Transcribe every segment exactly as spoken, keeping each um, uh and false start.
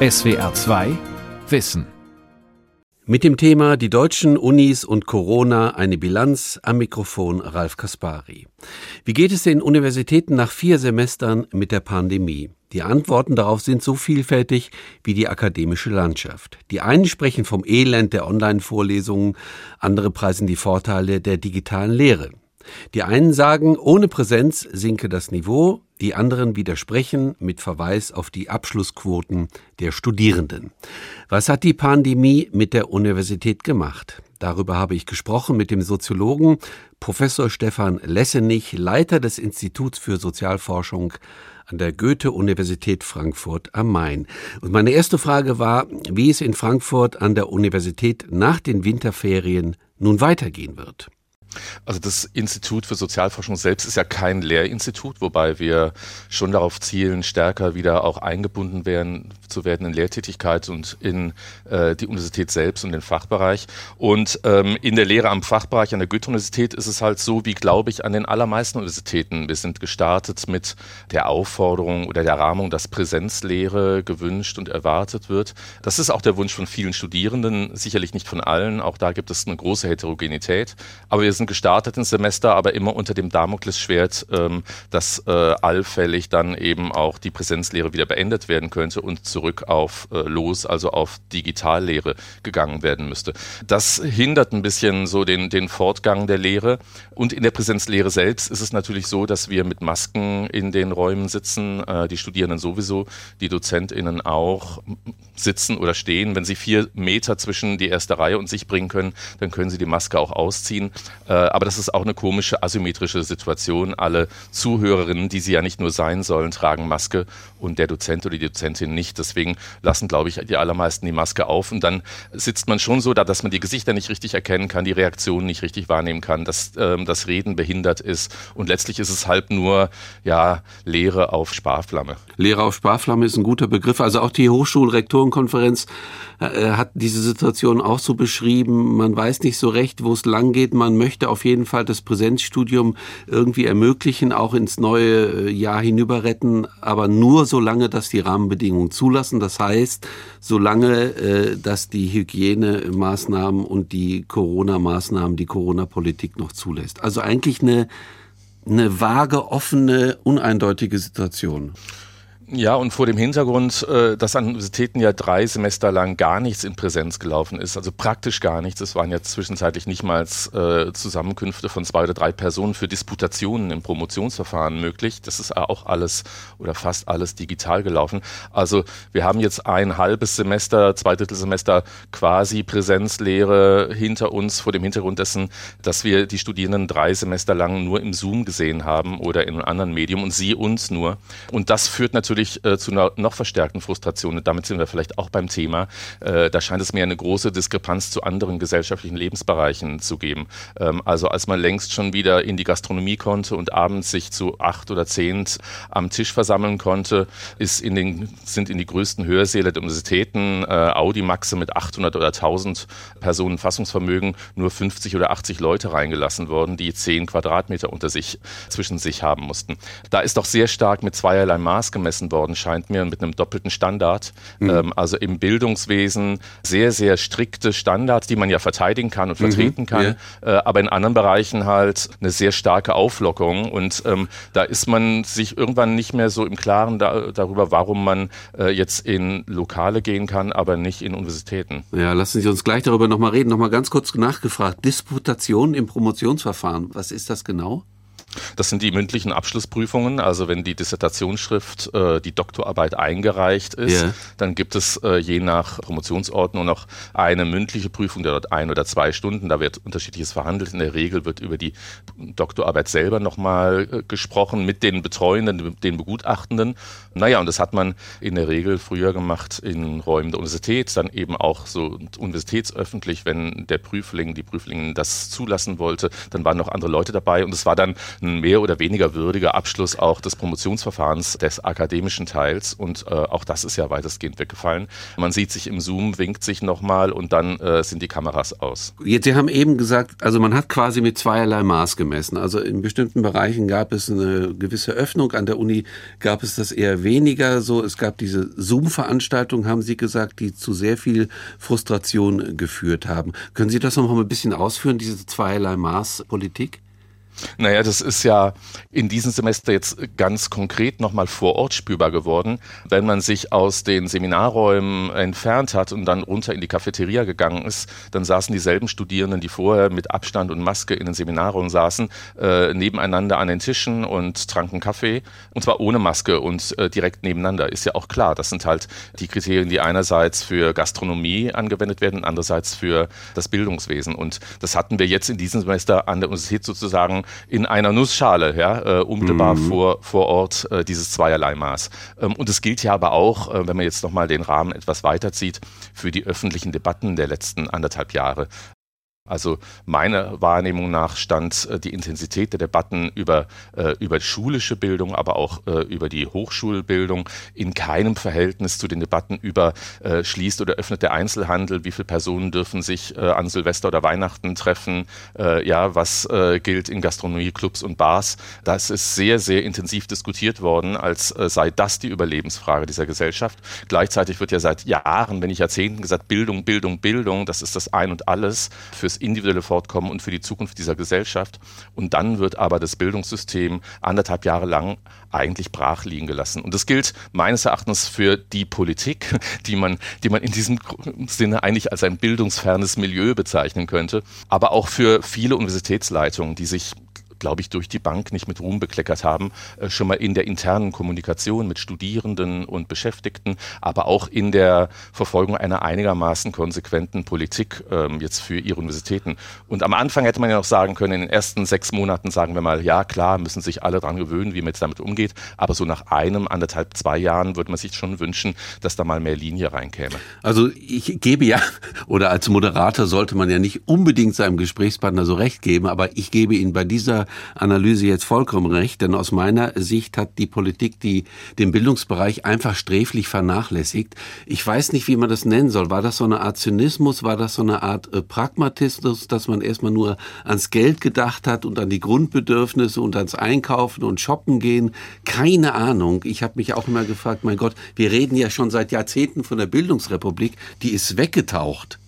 S W R zwei Wissen. Mit dem Thema Die deutschen Unis und Corona, eine Bilanz, am Mikrofon Ralf Kaspari. Wie geht es den Universitäten nach vier Semestern mit der Pandemie? Die Antworten darauf sind so vielfältig wie die akademische Landschaft. Die einen sprechen vom Elend der Online-Vorlesungen, andere preisen die Vorteile der digitalen Lehre. Die einen sagen, ohne Präsenz sinke das Niveau, die anderen widersprechen mit Verweis auf die Abschlussquoten der Studierenden. Was hat die Pandemie mit der Universität gemacht? Darüber habe ich gesprochen mit dem Soziologen Professor Stefan Lessenich, Leiter des Instituts für Sozialforschung an der Goethe-Universität Frankfurt am Main. Und meine erste Frage war, wie es in Frankfurt an der Universität nach den Winterferien nun weitergehen wird. Also das Institut für Sozialforschung selbst ist ja kein Lehrinstitut, wobei wir schon darauf zielen, stärker wieder auch eingebunden werden, zu werden in Lehrtätigkeit und in äh, die Universität selbst und den Fachbereich. Und ähm, in der Lehre am Fachbereich an der Goethe-Universität ist es halt so, wie glaube ich an den allermeisten Universitäten. Wir sind gestartet mit der Aufforderung oder der Rahmung, dass Präsenzlehre gewünscht und erwartet wird. Das ist auch der Wunsch von vielen Studierenden, sicherlich nicht von allen. Auch da gibt es eine große Heterogenität. Aber wir sind gestartet ins Semester, aber immer unter dem Damoklesschwert, ähm, dass äh, allfällig dann eben auch die Präsenzlehre wieder beendet werden könnte und zurück auf äh, los, also auf Digitallehre gegangen werden müsste. Das hindert ein bisschen so den, den Fortgang der Lehre. Und in der Präsenzlehre selbst ist es natürlich so, dass wir mit Masken in den Räumen sitzen, äh, die Studierenden sowieso, die DozentInnen auch sitzen oder stehen. Wenn sie vier Meter zwischen die erste Reihe und sich bringen können, dann können sie die Maske auch ausziehen. Aber das ist auch eine komische, asymmetrische Situation. Alle Zuhörerinnen, die sie ja nicht nur sein sollen, tragen Maske und der Dozent oder die Dozentin nicht. Deswegen lassen, glaube ich, die allermeisten die Maske auf. Und dann sitzt man schon so da, dass man die Gesichter nicht richtig erkennen kann, die Reaktionen nicht richtig wahrnehmen kann, dass ähm, das Reden behindert ist. Und letztlich ist es halt nur ja, Lehre auf Sparflamme. Lehre auf Sparflamme ist ein guter Begriff. Also auch die Hochschulrektorenkonferenz äh, hat diese Situation auch so beschrieben. Man weiß nicht so recht, wo es lang geht. Man möchte auf jeden Fall das Präsenzstudium irgendwie ermöglichen, auch ins neue Jahr hinüber retten, aber nur solange das die Rahmenbedingungen zulassen. Das heißt, solange dass die Hygienemaßnahmen und die Corona-Maßnahmen, die Corona-Politik noch zulässt. Also eigentlich eine, eine vage, offene, uneindeutige Situation. Ja, und vor dem Hintergrund, dass an Universitäten ja drei Semester lang gar nichts in Präsenz gelaufen ist, also praktisch gar nichts. Es waren ja zwischenzeitlich nicht mal Zusammenkünfte von zwei oder drei Personen für Disputationen im Promotionsverfahren möglich. Das ist auch alles oder fast alles digital gelaufen. Also wir haben jetzt ein halbes Semester, zwei Drittelsemester quasi Präsenzlehre hinter uns, vor dem Hintergrund dessen, dass wir die Studierenden drei Semester lang nur im Zoom gesehen haben oder in einem anderen Medium und sie uns nur. Und das führt natürlich zu einer noch verstärkten Frustration, und damit sind wir vielleicht auch beim Thema, äh, da scheint es mir eine große Diskrepanz zu anderen gesellschaftlichen Lebensbereichen zu geben. Ähm, also als man längst schon wieder in die Gastronomie konnte und abends sich zu acht oder zehn am Tisch versammeln konnte, ist in den, sind in die größten Hörsäle der Universitäten, äh, Audimaxe mit achthundert oder tausend Personen Fassungsvermögen, nur fünfzig oder achtzig Leute reingelassen worden, die zehn Quadratmeter unter sich, zwischen sich haben mussten. Da ist doch sehr stark mit zweierlei Maß gemessen worden, scheint mir, mit einem doppelten Standard. Mhm. Ähm, also im Bildungswesen sehr, sehr strikte Standards, die man ja verteidigen kann und vertreten mhm. kann, ja. äh, aber in anderen Bereichen halt eine sehr starke Auflockung, und ähm, da ist man sich irgendwann nicht mehr so im Klaren da, darüber, warum man äh, jetzt in Lokale gehen kann, aber nicht in Universitäten. Ja, lassen Sie uns gleich darüber nochmal reden. Nochmal ganz kurz nachgefragt. Disputation im Promotionsverfahren, was ist das genau? Das sind die mündlichen Abschlussprüfungen, also wenn die Dissertationsschrift, äh, die Doktorarbeit eingereicht ist, yeah. dann gibt es äh, je nach Promotionsordnung noch eine mündliche Prüfung, die dort ein oder zwei Stunden, da wird unterschiedliches verhandelt. In der Regel wird über die Doktorarbeit selber nochmal äh, gesprochen mit den Betreuenden, den Begutachtenden. Naja, und das hat man in der Regel früher gemacht in Räumen der Universität, dann eben auch so universitätsöffentlich, wenn der Prüfling, die Prüflingin das zulassen wollte, dann waren noch andere Leute dabei, und es war dann ein ein mehr oder weniger würdiger Abschluss auch des Promotionsverfahrens des akademischen Teils und äh, auch das ist ja weitestgehend weggefallen. Man sieht sich im Zoom, winkt sich nochmal und dann äh, sind die Kameras aus. Jetzt, Sie haben eben gesagt, also man hat quasi mit zweierlei Maß gemessen. Also in bestimmten Bereichen gab es eine gewisse Öffnung, an der Uni gab es das eher weniger so. Es gab diese Zoom-Veranstaltungen, haben Sie gesagt, die zu sehr viel Frustration geführt haben. Können Sie das noch mal ein bisschen ausführen, diese zweierlei Maß-Politik? Naja, das ist ja in diesem Semester jetzt ganz konkret nochmal vor Ort spürbar geworden. Wenn man sich aus den Seminarräumen entfernt hat und dann runter in die Cafeteria gegangen ist, dann saßen dieselben Studierenden, die vorher mit Abstand und Maske in den Seminarräumen saßen, äh, nebeneinander an den Tischen und tranken Kaffee. Und zwar ohne Maske und äh, direkt nebeneinander. Ist ja auch klar, das sind halt die Kriterien, die einerseits für Gastronomie angewendet werden, andererseits für das Bildungswesen. Und das hatten wir jetzt in diesem Semester an der Universität sozusagen in einer Nussschale, ja, äh, unmittelbar mhm. vor, vor Ort äh, dieses zweierlei Maß. Ähm, und es gilt ja aber auch, äh, wenn man jetzt nochmal den Rahmen etwas weiterzieht, für die öffentlichen Debatten der letzten anderthalb Jahre. Also meiner Wahrnehmung nach stand die Intensität der Debatten über, äh, über schulische Bildung, aber auch äh, über die Hochschulbildung in keinem Verhältnis zu den Debatten über äh, schließt oder öffnet der Einzelhandel, wie viele Personen dürfen sich äh, an Silvester oder Weihnachten treffen, äh, ja, was äh, gilt in Gastronomie, Clubs und Bars. Das ist sehr, sehr intensiv diskutiert worden, als äh, sei das die Überlebensfrage dieser Gesellschaft. Gleichzeitig wird ja seit Jahren, wenn nicht Jahrzehnten gesagt, Bildung, Bildung, Bildung, das ist das Ein und Alles fürs individuelle Fortkommen und für die Zukunft dieser Gesellschaft. Und dann wird aber das Bildungssystem anderthalb Jahre lang eigentlich brach liegen gelassen. Und das gilt meines Erachtens für die Politik, die man, die man in diesem Sinne eigentlich als ein bildungsfernes Milieu bezeichnen könnte, aber auch für viele Universitätsleitungen, die sich, glaube ich, durch die Bank nicht mit Ruhm bekleckert haben, äh, schon mal in der internen Kommunikation mit Studierenden und Beschäftigten, aber auch in der Verfolgung einer einigermaßen konsequenten Politik ähm, jetzt für ihre Universitäten. Und am Anfang hätte man ja noch sagen können, in den ersten sechs Monaten sagen wir mal, ja klar, müssen sich alle dran gewöhnen, wie man jetzt damit umgeht, aber so nach einem, anderthalb, zwei Jahren würde man sich schon wünschen, dass da mal mehr Linie reinkäme. Also ich gebe ja, oder als Moderator sollte man ja nicht unbedingt seinem Gesprächspartner so recht geben, aber ich gebe Ihnen bei dieser Analyse jetzt vollkommen recht, denn aus meiner Sicht hat die Politik die, den Bildungsbereich einfach sträflich vernachlässigt. Ich weiß nicht, wie man das nennen soll. War das so eine Art Zynismus? War das so eine Art äh, Pragmatismus, dass man erstmal nur ans Geld gedacht hat und an die Grundbedürfnisse und ans Einkaufen und Shoppen gehen? Keine Ahnung. Ich habe mich auch immer gefragt, mein Gott, wir reden ja schon seit Jahrzehnten von der Bildungsrepublik, die ist weggetaucht.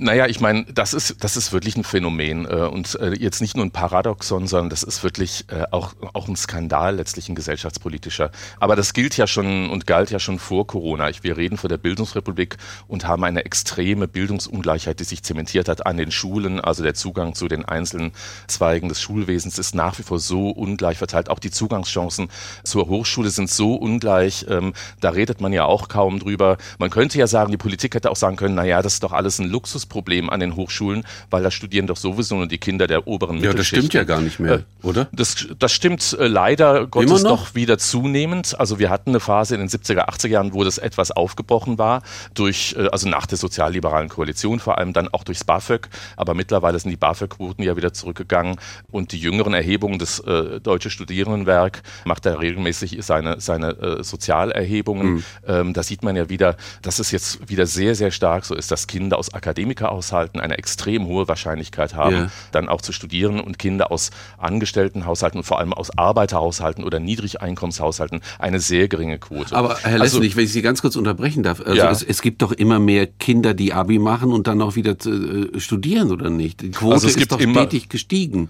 Naja, ich meine, das ist, das ist wirklich ein Phänomen äh, und äh, jetzt nicht nur ein Paradoxon, sondern das ist wirklich äh, auch, auch ein Skandal letztlich, ein gesellschaftspolitischer. Aber das gilt ja schon und galt ja schon vor Corona. Ich, wir reden von der Bildungsrepublik und haben eine extreme Bildungsungleichheit, die sich zementiert hat an den Schulen. Also der Zugang zu den einzelnen Zweigen des Schulwesens ist nach wie vor so ungleich verteilt. Auch die Zugangschancen zur Hochschule sind so ungleich. Ähm, da redet man ja auch kaum drüber. Man könnte ja sagen, die Politik hätte auch sagen können, naja, das ist doch alles ein Luxus. Problem an den Hochschulen, weil da studieren doch sowieso nur die Kinder der oberen Mittelschicht. Ja, das stimmt ja gar nicht mehr, oder? Das, das stimmt äh, leider Gottes doch wieder zunehmend. Also wir hatten eine Phase in den siebziger, achtziger Jahren, wo das etwas aufgebrochen war, durch äh, also nach der sozialliberalen Koalition, vor allem dann auch durchs BAföG. Aber mittlerweile sind die BAföG-Quoten ja wieder zurückgegangen und die jüngeren Erhebungen des äh, Deutsche Studierendenwerk macht da regelmäßig seine, seine äh, Sozialerhebungen. Mhm. Ähm, da sieht man ja wieder, dass es jetzt wieder sehr, sehr stark so ist, dass Kinder aus Akademik Haushalten eine extrem hohe Wahrscheinlichkeit haben, yeah. dann auch zu studieren und Kinder aus Angestelltenhaushalten und vor allem aus Arbeiterhaushalten oder Niedrigeinkommenshaushalten eine sehr geringe Quote. Aber Herr Lessenich, also, wenn ich Sie ganz kurz unterbrechen darf, also ja. es, es gibt doch immer mehr Kinder, die Abi machen und dann auch wieder äh, studieren, oder nicht? Die Quote also es gibt ist doch immer, stetig gestiegen.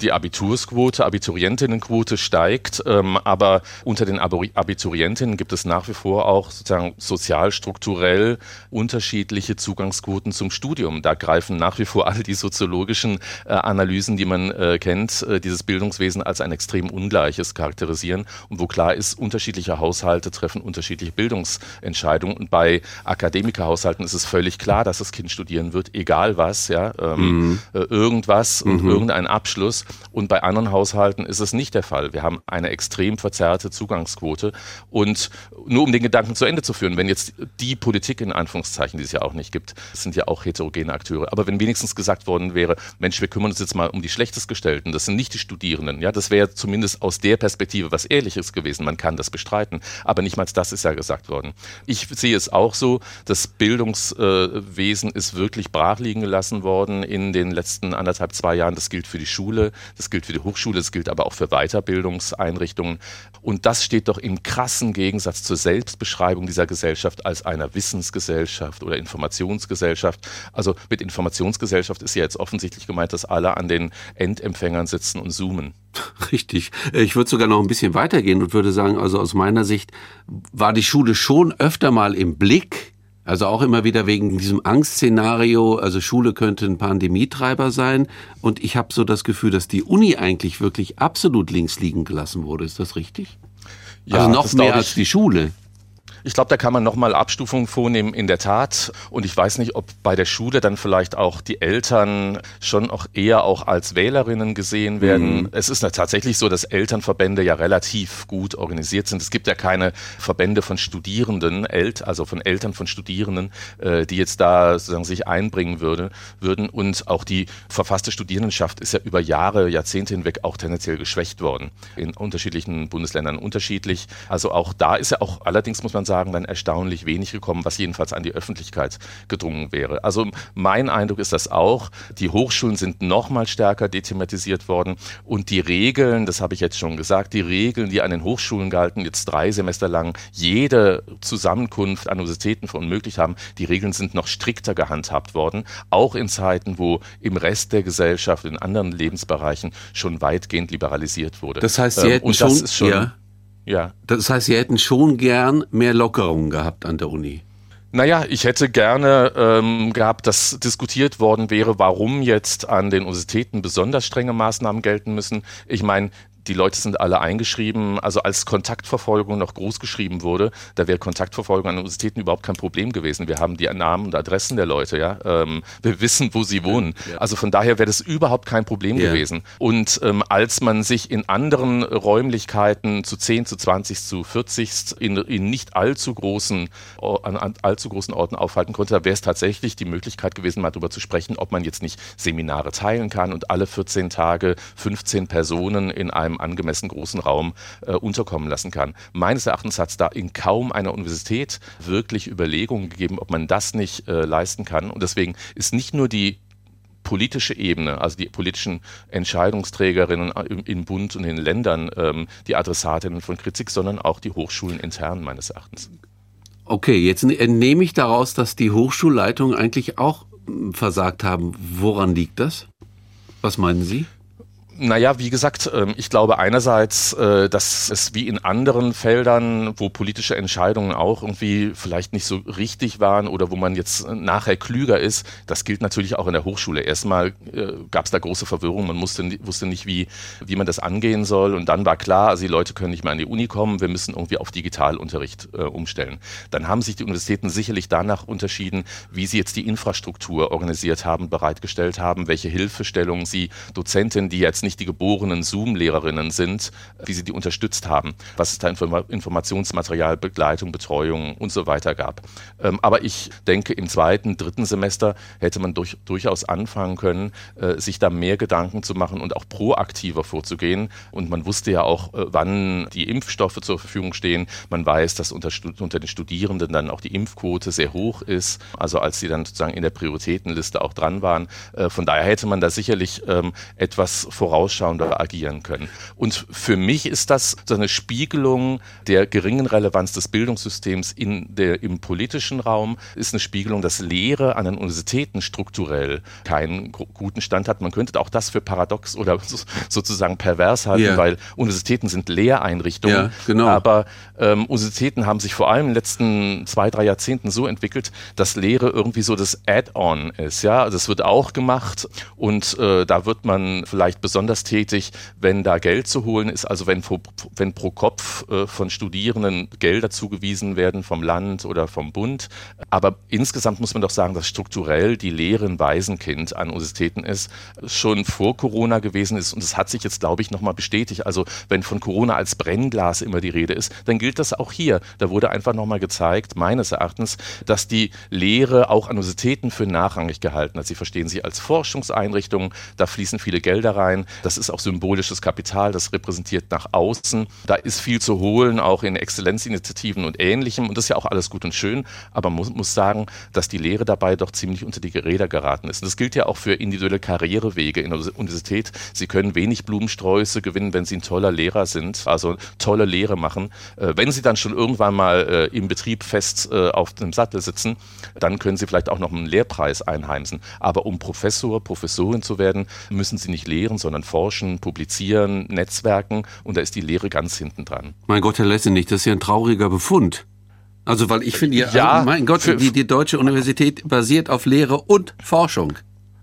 Die Abitursquote, Abiturientinnenquote steigt, ähm, aber unter den Abiturientinnen gibt es nach wie vor auch sozusagen sozial-strukturell unterschiedliche Zugangsquoten zum Studium. Da greifen nach wie vor alle die soziologischen äh, Analysen, die man äh, kennt, äh, dieses Bildungswesen als ein extrem ungleiches charakterisieren und wo klar ist, unterschiedliche Haushalte treffen unterschiedliche Bildungsentscheidungen und bei Akademikerhaushalten ist es völlig klar, dass das Kind studieren wird, egal was, ja, ähm, mhm. äh, irgendwas mhm. und irgendein Abschluss. und bei anderen Haushalten ist es nicht der Fall. Wir haben eine extrem verzerrte Zugangsquote und nur um den Gedanken zu Ende zu führen, wenn jetzt die Politik in Anführungszeichen, die es ja auch nicht gibt, sind ja auch heterogene Akteure, aber wenn wenigstens gesagt worden wäre, Mensch, wir kümmern uns jetzt mal um die Schlechtestgestellten, das sind nicht die Studierenden, ja, das wäre zumindest aus der Perspektive was Ehrliches gewesen, man kann das bestreiten, aber nicht mal das ist ja gesagt worden. Ich sehe es auch so, das Bildungswesen ist wirklich brach liegen gelassen worden in den letzten anderthalb, zwei Jahren, das gilt für die Schule, das gilt für die Hochschule, das gilt aber auch für Weiterbildungseinrichtungen. Und das steht doch im krassen Gegensatz zur Selbstbeschreibung dieser Gesellschaft als einer Wissensgesellschaft oder Informationsgesellschaft. Also mit Informationsgesellschaft ist ja jetzt offensichtlich gemeint, dass alle an den Endempfängern sitzen und zoomen. Richtig. Ich würde sogar noch ein bisschen weitergehen und würde sagen, also aus meiner Sicht war die Schule schon öfter mal im Blick. Also auch immer wieder wegen diesem Angstszenario, also Schule könnte ein Pandemietreiber sein. Und ich habe so das Gefühl, dass die Uni eigentlich wirklich absolut links liegen gelassen wurde. Ist das richtig? Ja, also noch mehr als die Schule. Ich glaube, da kann man nochmal Abstufungen vornehmen, in der Tat. Und ich weiß nicht, ob bei der Schule dann vielleicht auch die Eltern schon auch eher auch als Wählerinnen gesehen werden. Mhm. Es ist tatsächlich so, dass Elternverbände ja relativ gut organisiert sind. Es gibt ja keine Verbände von Studierenden, also von Eltern von Studierenden, die jetzt da sozusagen sich einbringen würde, würden. Und auch die verfasste Studierendenschaft ist ja über Jahre, Jahrzehnte hinweg auch tendenziell geschwächt worden. In unterschiedlichen Bundesländern unterschiedlich. Also auch da ist ja auch, allerdings muss man sagen, sagen, dann erstaunlich wenig gekommen, was jedenfalls an die Öffentlichkeit gedrungen wäre. Also mein Eindruck ist das auch, die Hochschulen sind noch mal stärker dethematisiert worden und die Regeln, das habe ich jetzt schon gesagt, die Regeln, die an den Hochschulen galten, jetzt drei Semester lang jede Zusammenkunft an Universitäten verunmöglicht haben, die Regeln sind noch strikter gehandhabt worden, auch in Zeiten, wo im Rest der Gesellschaft, in anderen Lebensbereichen schon weitgehend liberalisiert wurde. Das heißt, Sie hätten und das schon... Ist schon ja. Ja. Das heißt, Sie hätten schon gern mehr Lockerungen gehabt an der Uni? Naja, ich hätte gerne ähm, gehabt, dass diskutiert worden wäre, warum jetzt an den Universitäten besonders strenge Maßnahmen gelten müssen. Ich meine, die Leute sind alle eingeschrieben, also als Kontaktverfolgung noch groß geschrieben wurde, da wäre Kontaktverfolgung an Universitäten überhaupt kein Problem gewesen. Wir haben die Namen und Adressen der Leute, ja, ähm, wir wissen, wo sie wohnen. Ja. Also von daher wäre das überhaupt kein Problem ja. gewesen. Und ähm, als man sich in anderen Räumlichkeiten zu zehn, zu zwanzig, zu vierzig in, in nicht allzu großen, an, an allzu großen Orten aufhalten konnte, da wäre es tatsächlich die Möglichkeit gewesen, mal darüber zu sprechen, ob man jetzt nicht Seminare teilen kann und alle vierzehn Tage fünfzehn Personen in einem angemessen großen Raum äh, unterkommen lassen kann. Meines Erachtens hat es da in kaum einer Universität wirklich Überlegungen gegeben, ob man das nicht äh, leisten kann. Und deswegen ist nicht nur die politische Ebene, also die politischen Entscheidungsträgerinnen im Bund und in den Ländern, ähm, die Adressatinnen von Kritik, sondern auch die Hochschulen intern meines Erachtens. Okay, jetzt entnehme ich daraus, dass die Hochschulleitungen eigentlich auch versagt haben. Woran liegt das? Was meinen Sie? Naja, wie gesagt, ich glaube einerseits, dass es wie in anderen Feldern, wo politische Entscheidungen auch irgendwie vielleicht nicht so richtig waren oder wo man jetzt nachher klüger ist, das gilt natürlich auch in der Hochschule. Erstmal gab es da große Verwirrung, man musste, wusste nicht, wie, wie man das angehen soll und dann war klar, also die Leute können nicht mehr an die Uni kommen, wir müssen irgendwie auf Digitalunterricht äh, umstellen. Dann haben sich die Universitäten sicherlich danach unterschieden, wie sie jetzt die Infrastruktur organisiert haben, bereitgestellt haben, welche Hilfestellungen sie Dozentinnen, die jetzt nicht die geborenen Zoom-Lehrerinnen sind, wie sie die unterstützt haben, was es da Informationsmaterial, Begleitung, Betreuung und so weiter gab. Ähm, aber ich denke, im zweiten, dritten Semester hätte man durch, durchaus anfangen können, äh, sich da mehr Gedanken zu machen und auch proaktiver vorzugehen. Und man wusste ja auch, äh, wann die Impfstoffe zur Verfügung stehen. Man weiß, dass unter, unter den Studierenden dann auch die Impfquote sehr hoch ist, also als sie dann sozusagen in der Prioritätenliste auch dran waren. Äh, von daher hätte man da sicherlich ähm, etwas voraus oder agieren können. Und für mich ist das so eine Spiegelung der geringen Relevanz des Bildungssystems in der, im politischen Raum, ist eine Spiegelung, dass Lehre an den Universitäten strukturell keinen guten Stand hat. Man könnte auch das für paradox oder so, sozusagen pervers halten, yeah. weil Universitäten sind Lehreinrichtungen, yeah, genau. aber ähm, Universitäten haben sich vor allem in den letzten zwei, drei Jahrzehnten so entwickelt, dass Lehre irgendwie so das Add-on ist. Ja? Das wird auch gemacht und äh, da wird man vielleicht besonders besonders tätig, wenn da Geld zu holen ist, also wenn, wenn pro Kopf äh, von Studierenden Gelder zugewiesen werden vom Land oder vom Bund. Aber insgesamt muss man doch sagen, dass strukturell die Lehre ein Waisenkind an Universitäten ist, schon vor Corona gewesen ist. Und das hat sich jetzt, glaube ich, nochmal bestätigt. Also wenn von Corona als Brennglas immer die Rede ist, dann gilt das auch hier. Da wurde einfach nochmal gezeigt, meines Erachtens, dass die Lehre auch an Universitäten für nachrangig gehalten hat. Sie verstehen sie als Forschungseinrichtungen, da fließen viele Gelder rein. Das ist auch symbolisches Kapital, das repräsentiert nach außen. Da ist viel zu holen, auch in Exzellenzinitiativen und Ähnlichem. Und das ist ja auch alles gut und schön, aber man muss sagen, dass die Lehre dabei doch ziemlich unter die Räder geraten ist. Und das gilt ja auch für individuelle Karrierewege in der Universität. Sie können wenig Blumensträuße gewinnen, wenn Sie ein toller Lehrer sind, also tolle Lehre machen. Wenn Sie dann schon irgendwann mal im Betrieb fest auf dem Sattel sitzen, dann können Sie vielleicht auch noch einen Lehrpreis einheimsen. Aber um Professor, Professorin zu werden, müssen Sie nicht lehren, sondern forschen, publizieren, netzwerken. Und da ist die Lehre ganz hinten dran. Mein Gott, Herr Lessenich, das ist ja ein trauriger Befund. Also, weil ich finde, ja, ja, mein Gott, für, die, die deutsche Universität basiert auf Lehre und Forschung.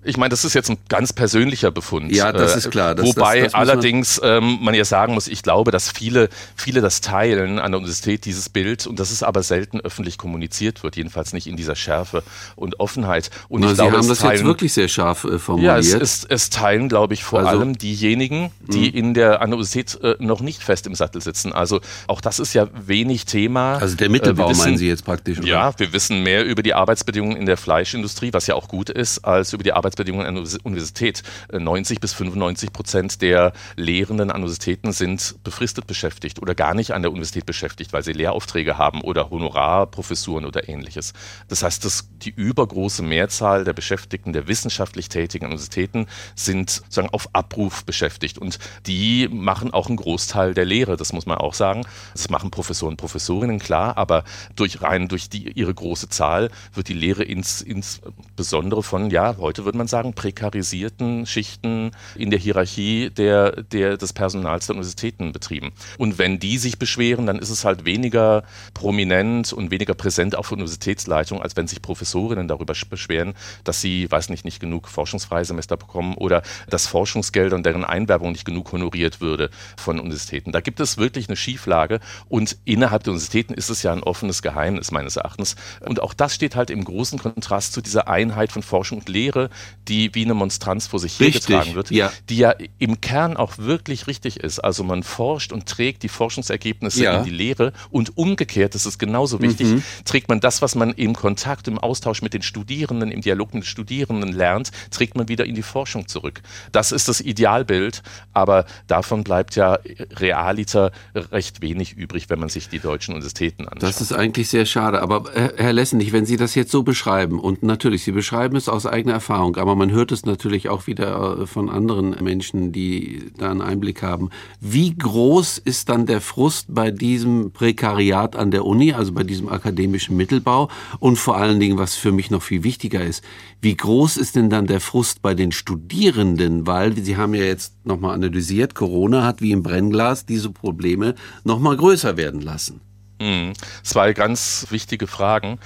Ich meine, das ist jetzt ein ganz persönlicher Befund. Ja, das ist klar. Das, Wobei das, das allerdings ähm, man ja sagen muss, ich glaube, dass viele, viele das teilen an der Universität, dieses Bild. Und dass es aber selten öffentlich kommuniziert wird, jedenfalls nicht in dieser Schärfe und Offenheit. Und Na, ich Sie glaube, haben das teilen, jetzt wirklich sehr scharf äh, formuliert. Ja, es, es, es teilen, glaube ich, vor also, allem diejenigen, die mh. in der, an der Universität äh, noch nicht fest im Sattel sitzen. Also auch das ist ja wenig Thema. Also der Mittelbau äh, wissen, meinen Sie jetzt praktisch? Oder? Ja, wir wissen mehr über die Arbeitsbedingungen in der Fleischindustrie, was ja auch gut ist, als über die Arbeitsbedingungen Bedingungen an der Universität. neunzig bis fünfundneunzig Prozent der Lehrenden an Universitäten sind befristet beschäftigt oder gar nicht an der Universität beschäftigt, weil sie Lehraufträge haben oder Honorarprofessuren oder Ähnliches. Das heißt, dass die übergroße Mehrzahl der Beschäftigten, der wissenschaftlich Tätigen an Universitäten sind sozusagen auf Abruf beschäftigt und die machen auch einen Großteil der Lehre, das muss man auch sagen. Das machen Professoren und Professorinnen, klar, aber durch, rein durch die, ihre große Zahl wird die Lehre ins, insbesondere von, ja, heute wird man sagen, prekarisierten Schichten in der Hierarchie der, der, des Personals der Universitäten betrieben. Und wenn die sich beschweren, dann ist es halt weniger prominent und weniger präsent auch für Universitätsleitung, als wenn sich Professorinnen darüber beschweren, dass sie, weiß nicht, nicht genug Forschungsfreisemester bekommen oder dass Forschungsgelder und deren Einwerbung nicht genug honoriert würde von Universitäten. Da gibt es wirklich eine Schieflage und innerhalb der Universitäten ist es ja ein offenes Geheimnis meines Erachtens. Und auch das steht halt im großen Kontrast zu dieser Einheit von Forschung und Lehre, die wie eine Monstranz vor sich richtig, hergetragen wird, ja. die ja im Kern auch wirklich richtig ist. Also man forscht und trägt die Forschungsergebnisse ja. in die Lehre und umgekehrt, das ist genauso wichtig, mhm. trägt man das, was man im Kontakt, im Austausch mit den Studierenden, im Dialog mit den Studierenden lernt, trägt man wieder in die Forschung zurück. Das ist das Idealbild, aber davon bleibt ja realiter recht wenig übrig, wenn man sich die deutschen Universitäten anschaut. Das ist eigentlich sehr schade, aber Herr Lessenich, wenn Sie das jetzt so beschreiben und natürlich, Sie beschreiben es aus eigener Erfahrung, aber man hört es natürlich auch wieder von anderen Menschen, die da einen Einblick haben. Wie groß ist dann der Frust bei diesem Prekariat an der Uni, also bei diesem akademischen Mittelbau? Und vor allen Dingen, was für mich noch viel wichtiger ist, wie groß ist denn dann der Frust bei den Studierenden? Weil, Sie haben ja jetzt nochmal analysiert, Corona hat wie im Brennglas diese Probleme nochmal größer werden lassen. Zwei ganz wichtige Fragen.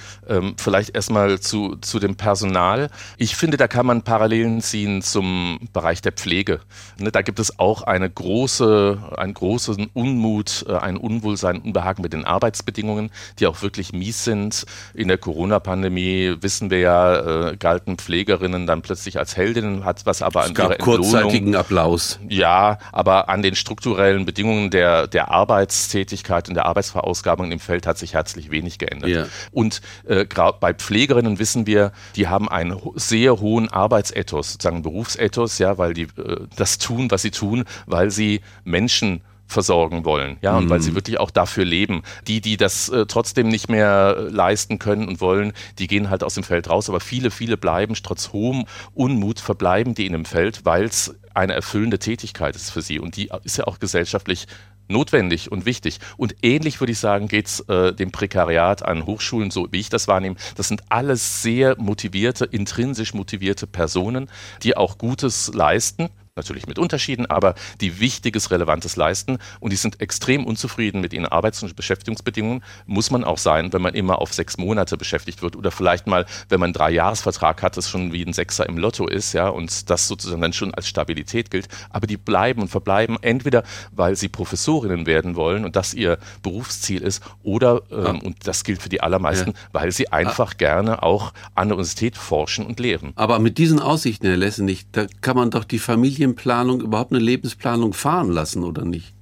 Vielleicht erstmal zu, zu dem Personal. Ich finde, da kann man Parallelen ziehen zum Bereich der Pflege. Da gibt es auch eine große, einen großen Unmut, ein Unwohlsein, Unbehagen mit den Arbeitsbedingungen, die auch wirklich mies sind. In der Corona-Pandemie, wissen wir ja, galten Pflegerinnen dann plötzlich als Heldinnen, hat was aber an ihrer Entlohnung. Es gab kurzzeitigen Applaus. Ja, aber an den strukturellen Bedingungen der, der Arbeitstätigkeit und der Arbeitsverausgabe in dem Feld hat sich herzlich wenig geändert. Ja. Und äh, gerade bei Pflegerinnen wissen wir, die haben einen ho- sehr hohen Arbeitsethos, sozusagen Berufsethos, ja, weil die äh, das tun, was sie tun, weil sie Menschen versorgen wollen, ja, und mhm. weil sie wirklich auch dafür leben. Die, die das äh, trotzdem nicht mehr äh, leisten können und wollen, die gehen halt aus dem Feld raus, aber viele, viele bleiben, trotz hohem Unmut verbleiben die in dem Feld, weil es eine erfüllende Tätigkeit ist für sie und die ist ja auch gesellschaftlich notwendig und wichtig. Und ähnlich würde ich sagen, geht es äh, dem Prekariat an Hochschulen, so wie ich das wahrnehme. Das sind alles sehr motivierte, intrinsisch motivierte Personen, die auch Gutes leisten. natürlich mit Unterschieden, aber die Wichtiges, Relevantes leisten, und die sind extrem unzufrieden mit ihren Arbeits- und Beschäftigungsbedingungen. Muss man auch sein, wenn man immer auf sechs Monate beschäftigt wird oder vielleicht mal, wenn man einen Drei-Jahres-Vertrag hat, das schon wie ein Sechser im Lotto ist, ja, und das sozusagen dann schon als Stabilität gilt. Aber die bleiben und verbleiben entweder, weil sie Professorinnen werden wollen und das ihr Berufsziel ist, oder, ähm, ja. und das gilt für die allermeisten, ja. weil sie einfach ja. gerne auch an der Universität forschen und lehren. Aber mit diesen Aussichten, Herr Lessenich, da kann man doch die Familienplanung, überhaupt eine Lebensplanung fahren lassen, oder nicht?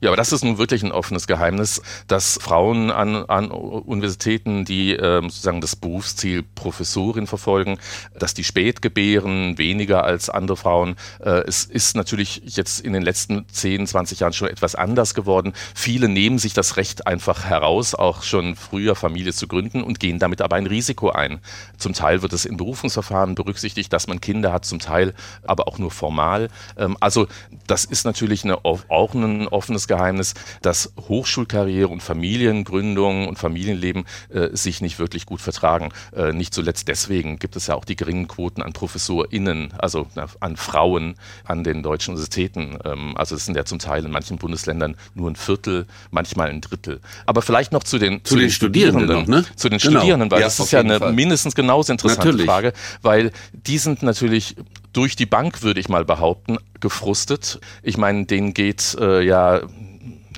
Ja, aber das ist nun wirklich ein offenes Geheimnis, dass Frauen an, an Universitäten, die ähm, sozusagen das Berufsziel Professorin verfolgen, dass die spät gebären, weniger als andere Frauen. Äh, es ist natürlich jetzt in den letzten zehn, zwanzig Jahren schon etwas anders geworden. Viele nehmen sich das Recht einfach heraus, auch schon früher Familie zu gründen, und gehen damit aber ein Risiko ein. Zum Teil wird es in Berufungsverfahren berücksichtigt, dass man Kinder hat, zum Teil aber auch nur formal. Ähm, also das ist natürlich eine, auch ein offenes Geheimnis, dass Hochschulkarriere und Familiengründung und Familienleben äh, sich nicht wirklich gut vertragen. Äh, nicht zuletzt deswegen gibt es ja auch die geringen Quoten an ProfessorInnen, also na, an Frauen an den deutschen Universitäten. Ähm, also es sind ja zum Teil in manchen Bundesländern nur ein Viertel, manchmal ein Drittel. Aber vielleicht noch zu den, zu zu den, den Studierenden. Studierenden noch, ne? Zu den genau. Studierenden, weil ja, das ist ja eine Fall. mindestens genauso interessante natürlich. Frage, weil die sind natürlich durch die Bank, würde ich mal behaupten, gefrustet. Ich meine, denen geht äh, ja,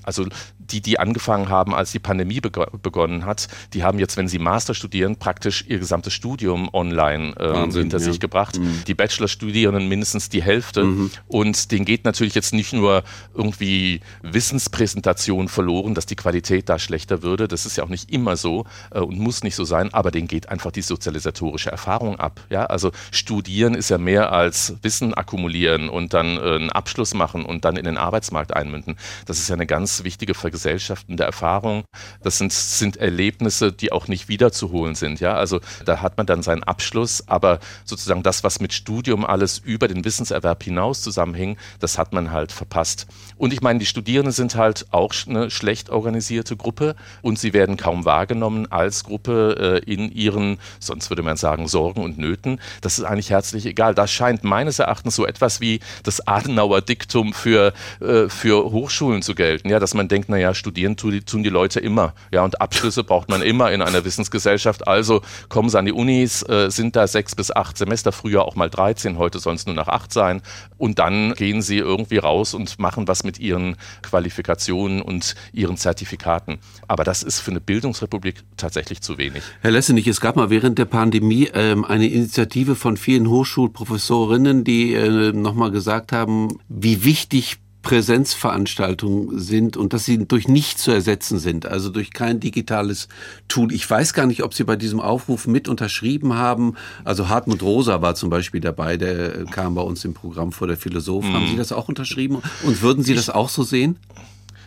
also die, die angefangen haben, als die Pandemie beg- begonnen hat, die haben jetzt, wenn sie Master studieren, praktisch ihr gesamtes Studium online ähm, Wahnsinn, hinter ja. sich gebracht. Mhm. Die Bachelor-Studierenden mindestens die Hälfte. Mhm. Und denen geht natürlich jetzt nicht nur irgendwie Wissenspräsentation verloren, dass die Qualität da schlechter würde. Das ist ja auch nicht immer so äh, und muss nicht so sein, aber denen geht einfach die sozialisatorische Erfahrung ab. Ja? Also studieren ist ja mehr als Wissen akkumulieren und dann äh, einen Abschluss machen und dann in den Arbeitsmarkt einmünden. Das ist ja eine ganz wichtige Vergesellschaftung der Erfahrung. Das sind, sind Erlebnisse, die auch nicht wiederzuholen sind. Ja? Also da hat man dann seinen Abschluss, aber sozusagen das, was mit Studium alles über den Wissenserwerb hinaus zusammenhing, das hat man halt verpasst. Und ich meine, die Studierenden sind halt auch eine schlecht organisierte Gruppe, und sie werden kaum wahrgenommen als Gruppe äh, in ihren, sonst würde man sagen, Sorgen und Nöten. Das ist eigentlich herzlich egal. Das scheint meines Erachtens so etwas wie das Adenauer Diktum für, äh, für Hochschulen zu gelten. Ja? Dass man denkt, naja, Ja, studieren tun die, tun die Leute immer. Ja, und Abschlüsse braucht man immer in einer Wissensgesellschaft. Also kommen sie an die Unis, äh, sind da sechs bis acht Semester, früher auch mal dreizehn, heute sollen es nur noch acht sein. Und dann gehen sie irgendwie raus und machen was mit ihren Qualifikationen und ihren Zertifikaten. Aber das ist für eine Bildungsrepublik tatsächlich zu wenig. Herr Lessenich, es gab mal während der Pandemie ähm, eine Initiative von vielen Hochschulprofessorinnen, die äh, nochmal gesagt haben, wie wichtig Präsenzveranstaltungen sind und dass sie durch nichts zu ersetzen sind, also durch kein digitales Tool. Ich weiß gar nicht, ob Sie bei diesem Aufruf mit unterschrieben haben. Also Hartmut Rosa war zum Beispiel dabei, der kam bei uns im Programm vor, der Philosoph. Mhm. Haben Sie das auch unterschrieben? Und würden Sie ich, das auch so sehen?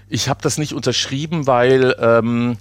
Ich habe das nicht unterschrieben, weil ähm,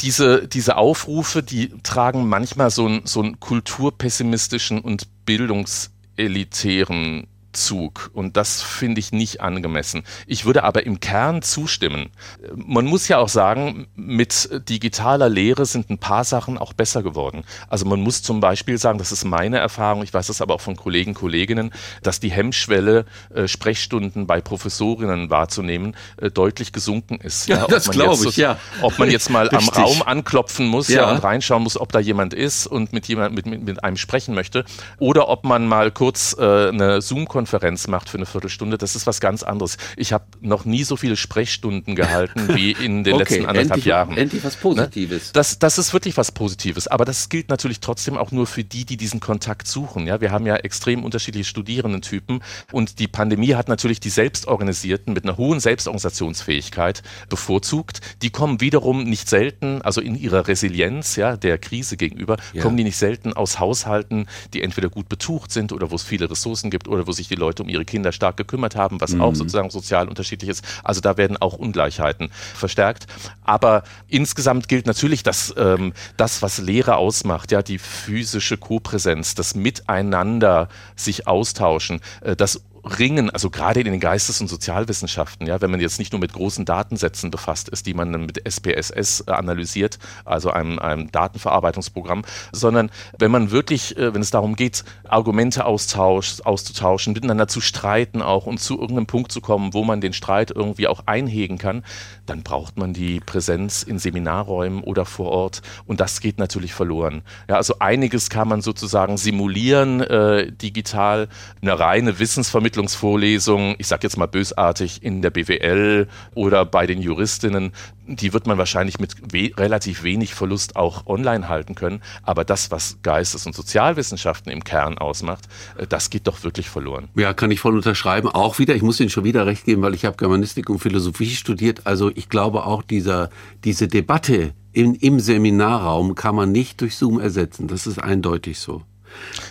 diese, diese Aufrufe, die tragen manchmal so einen, so einen kulturpessimistischen und bildungselitären Zug. Und das finde ich nicht angemessen. Ich würde aber im Kern zustimmen. Man muss ja auch sagen, mit digitaler Lehre sind ein paar Sachen auch besser geworden. Also man muss zum Beispiel sagen, das ist meine Erfahrung, ich weiß das aber auch von Kollegen, Kolleginnen, dass die Hemmschwelle, äh, Sprechstunden bei Professorinnen wahrzunehmen, äh, deutlich gesunken ist. Ja, ja, das glaube ich, ja. Ob man jetzt mal am Raum anklopfen muss ja. Ja, und reinschauen muss, ob da jemand ist und mit, jemand, mit, mit, mit einem sprechen möchte. Oder ob man mal kurz äh, eine Zoom-Konferenz Konferenz macht für eine Viertelstunde, das ist was ganz anderes. Ich habe noch nie so viele Sprechstunden gehalten wie in den okay, letzten anderthalb endlich, Jahren. Endlich was Positives. Das, das ist wirklich was Positives, aber das gilt natürlich trotzdem auch nur für die, die diesen Kontakt suchen. Ja, wir haben ja extrem unterschiedliche Studierendentypen, und die Pandemie hat natürlich die Selbstorganisierten mit einer hohen Selbstorganisationsfähigkeit bevorzugt. Die kommen wiederum nicht selten, also in ihrer Resilienz ja, der Krise gegenüber, ja. kommen die nicht selten aus Haushalten, die entweder gut betucht sind oder wo es viele Ressourcen gibt oder wo sich die Leute um ihre Kinder stark gekümmert haben, was mhm. auch sozusagen sozial unterschiedlich ist. Also da werden auch Ungleichheiten verstärkt. Aber insgesamt gilt natürlich, dass ähm, das, was Lehre ausmacht, ja, die physische Kopräsenz, das Miteinander sich austauschen, äh, das ringen, also gerade in den Geistes- und Sozialwissenschaften, ja, wenn man jetzt nicht nur mit großen Datensätzen befasst ist, die man mit S P S S analysiert, also einem, einem Datenverarbeitungsprogramm, sondern wenn man wirklich, wenn es darum geht, Argumente auszutauschen, miteinander zu streiten auch und zu irgendeinem Punkt zu kommen, wo man den Streit irgendwie auch einhegen kann, dann braucht man die Präsenz in Seminarräumen oder vor Ort und das geht natürlich verloren. Ja, also einiges kann man sozusagen simulieren, äh, digital, eine reine Wissensvermittlung, Vermittlungsvorlesungen, ich sage jetzt mal bösartig, in der B W L oder bei den Juristinnen, die wird man wahrscheinlich mit we- relativ wenig Verlust auch online halten können. Aber das, was Geistes- und Sozialwissenschaften im Kern ausmacht, das geht doch wirklich verloren. Ja, kann ich voll unterschreiben. Auch wieder, ich muss Ihnen schon wieder recht geben, weil ich habe Germanistik und Philosophie studiert. Also ich glaube auch, dieser, diese Debatte in, im Seminarraum kann man nicht durch Zoom ersetzen. Das ist eindeutig so.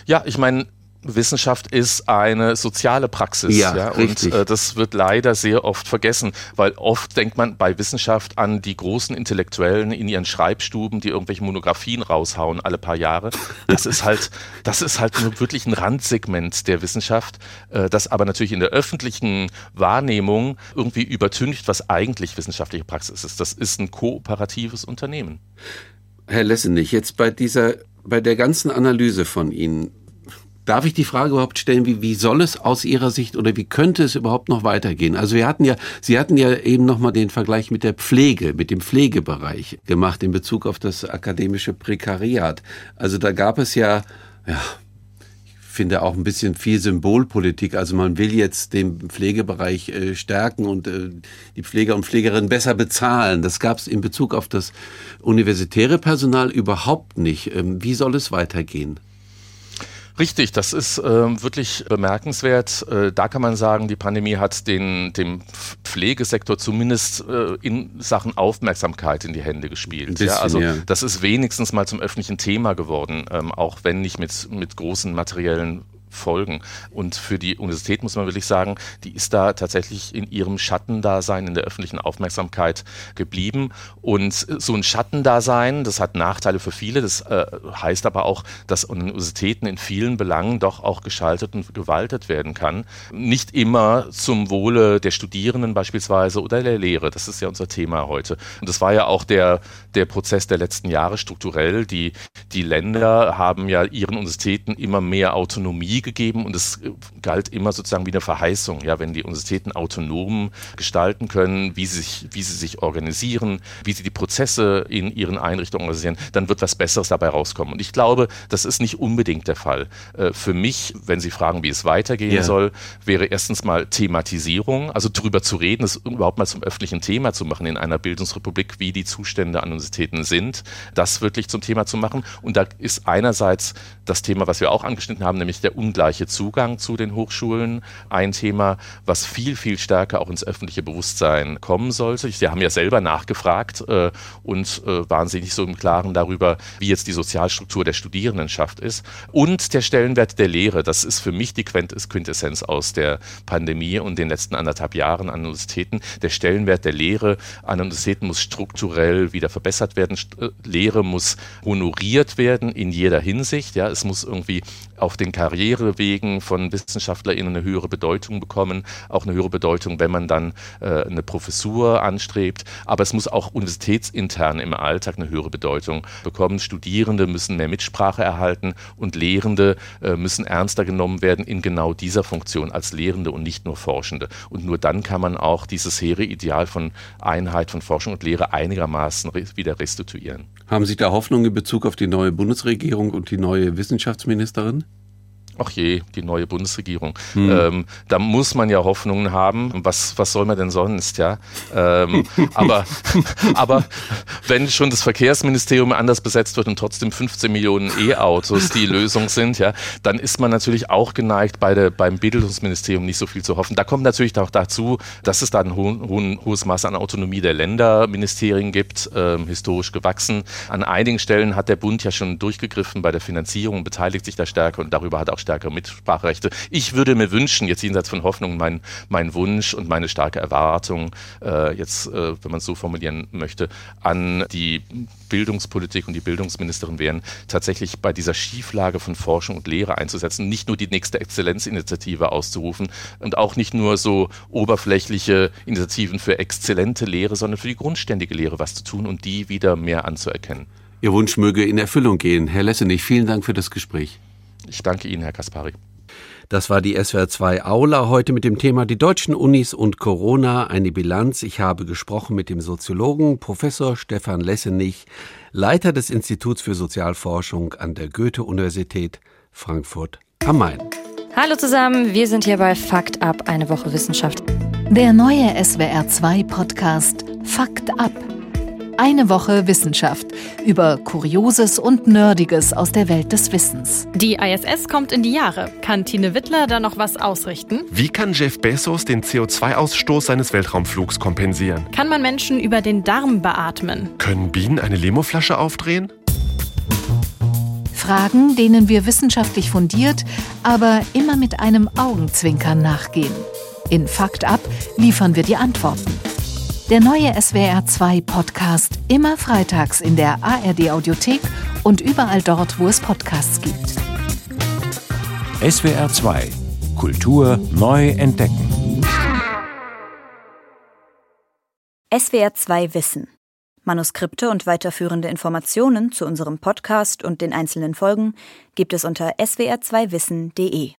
Ja, ich meine, Wissenschaft ist eine soziale Praxis, ja, ja, und äh, das wird leider sehr oft vergessen, weil oft denkt man bei Wissenschaft an die großen Intellektuellen in ihren Schreibstuben, die irgendwelche Monographien raushauen alle paar Jahre. Das ist halt, das ist halt nur wirklich ein Randsegment der Wissenschaft, äh, das aber natürlich in der öffentlichen Wahrnehmung irgendwie übertüncht, was eigentlich wissenschaftliche Praxis ist. Das ist ein kooperatives Unternehmen. Herr Lessenich, jetzt bei dieser, bei der ganzen Analyse von Ihnen, darf ich die Frage überhaupt stellen, wie, wie soll es aus Ihrer Sicht oder wie könnte es überhaupt noch weitergehen? Also wir hatten ja, Sie hatten ja eben nochmal den Vergleich mit der Pflege, mit dem Pflegebereich gemacht in Bezug auf das akademische Prekariat. Also da gab es ja, ja, ich finde auch ein bisschen viel Symbolpolitik. Also man will jetzt den Pflegebereich äh, stärken und äh, die Pfleger und Pflegerinnen besser bezahlen. Das gab es in Bezug auf das universitäre Personal überhaupt nicht. Ähm, wie soll es weitergehen? Richtig, das ist äh, wirklich bemerkenswert. Äh, da kann man sagen, die Pandemie hat den dem Pflegesektor zumindest äh, in Sachen Aufmerksamkeit in die Hände gespielt. Ein bisschen, ja, also ja. Das ist wenigstens mal zum öffentlichen Thema geworden, ähm, auch wenn nicht mit, mit großen materiellen Folgen. Und für die Universität muss man wirklich sagen, die ist da tatsächlich in ihrem Schattendasein, in der öffentlichen Aufmerksamkeit geblieben. Und so ein Schattendasein, das hat Nachteile für viele. Das äh, heißt aber auch, dass Universitäten in vielen Belangen doch auch geschaltet und gewaltet werden kann. Nicht immer zum Wohle der Studierenden beispielsweise oder der Lehre. Das ist ja unser Thema heute. Und das war ja auch der, der Prozess der letzten Jahre strukturell. Die, die Länder haben ja ihren Universitäten immer mehr Autonomie gegeben und es galt immer sozusagen wie eine Verheißung, ja, wenn die Universitäten autonom gestalten können, wie sie sich, wie sie sich organisieren, wie sie die Prozesse in ihren Einrichtungen organisieren, dann wird was Besseres dabei rauskommen. Und ich glaube, das ist nicht unbedingt der Fall. Für mich, wenn Sie fragen, wie es weitergehen yeah. soll, wäre erstens mal Thematisierung, also darüber zu reden, es überhaupt mal zum öffentlichen Thema zu machen in einer Bildungsrepublik, wie die Zustände an Universitäten sind, das wirklich zum Thema zu machen. Und da ist einerseits das Thema, was wir auch angeschnitten haben, nämlich der ungleiche Zugang zu den Hochschulen. Ein Thema, was viel, viel stärker auch ins öffentliche Bewusstsein kommen sollte. Sie haben ja selber nachgefragt äh, und äh, waren sich nicht so im Klaren darüber, wie jetzt die Sozialstruktur der Studierendenschaft ist. Und der Stellenwert der Lehre, das ist für mich die Quintessenz aus der Pandemie und den letzten anderthalb Jahren an Universitäten. Der Stellenwert der Lehre an Universitäten muss strukturell wieder verbessert werden. Lehre muss honoriert werden in jeder Hinsicht. Ja, es muss irgendwie auf den Karriere wegen von WissenschaftlerInnen eine höhere Bedeutung bekommen, auch eine höhere Bedeutung, wenn man dann äh, eine Professur anstrebt. Aber es muss auch universitätsintern im Alltag eine höhere Bedeutung bekommen. Studierende müssen mehr Mitsprache erhalten und Lehrende äh, müssen ernster genommen werden in genau dieser Funktion als Lehrende und nicht nur Forschende. Und nur dann kann man auch dieses hehre Ideal von Einheit von Forschung und Lehre einigermaßen re- wieder restituieren. Haben Sie da Hoffnung in Bezug auf die neue Bundesregierung und die neue Wissenschaftsministerin? Ach je, die neue Bundesregierung. Hm. Ähm, da muss man ja Hoffnungen haben. Was, was soll man denn sonst, ja? Ähm, aber, aber wenn schon das Verkehrsministerium anders besetzt wird und trotzdem fünfzehn Millionen E-Autos die Lösung sind, ja, dann ist man natürlich auch geneigt, bei der, beim Bildungsministerium nicht so viel zu hoffen. Da kommt natürlich auch dazu, dass es da ein ho- ho- hohes Maß an Autonomie der Länderministerien gibt, ähm, historisch gewachsen. An einigen Stellen hat der Bund ja schon durchgegriffen bei der Finanzierung, beteiligt sich da stärker und darüber hat auch stärker stärkere Mitspracherechte. Ich würde mir wünschen, jetzt jenseits von Hoffnung, mein, mein Wunsch und meine starke Erwartung, äh, jetzt, äh, wenn man es so formulieren möchte, an die Bildungspolitik und die Bildungsministerin wären, tatsächlich bei dieser Schieflage von Forschung und Lehre einzusetzen, nicht nur die nächste Exzellenzinitiative auszurufen und auch nicht nur so oberflächliche Initiativen für exzellente Lehre, sondern für die grundständige Lehre was zu tun und die wieder mehr anzuerkennen. Ihr Wunsch möge in Erfüllung gehen. Herr Lessenich, vielen Dank für das Gespräch. Ich danke Ihnen, Herr Kaspari. Das war die S W R zwei Aula, heute mit dem Thema die deutschen Unis und Corona, eine Bilanz. Ich habe gesprochen mit dem Soziologen Professor Stefan Lessenich, Leiter des Instituts für Sozialforschung an der Goethe-Universität Frankfurt am Main. Hallo zusammen, wir sind hier bei Fakt ab, eine Woche Wissenschaft. Der neue S W R zwei Podcast Fakt ab. Eine Woche Wissenschaft über Kurioses und Nerdiges aus der Welt des Wissens. Die I S S kommt in die Jahre. Kann Tine Wittler da noch was ausrichten? Wie kann Jeff Bezos den C O zwei Ausstoß seines Weltraumflugs kompensieren? Kann man Menschen über den Darm beatmen? Können Bienen eine Lemoflasche aufdrehen? Fragen, denen wir wissenschaftlich fundiert, aber immer mit einem Augenzwinkern nachgehen. In Fakt ab liefern wir die Antworten. Der neue S W R zwei Podcast, immer freitags in der A R D Audiothek und überall dort, wo es Podcasts gibt. S W R zwei Kultur neu entdecken. S W R zwei Wissen. Manuskripte und weiterführende Informationen zu unserem Podcast und den einzelnen Folgen gibt es unter S W R zwei wissen punkt de.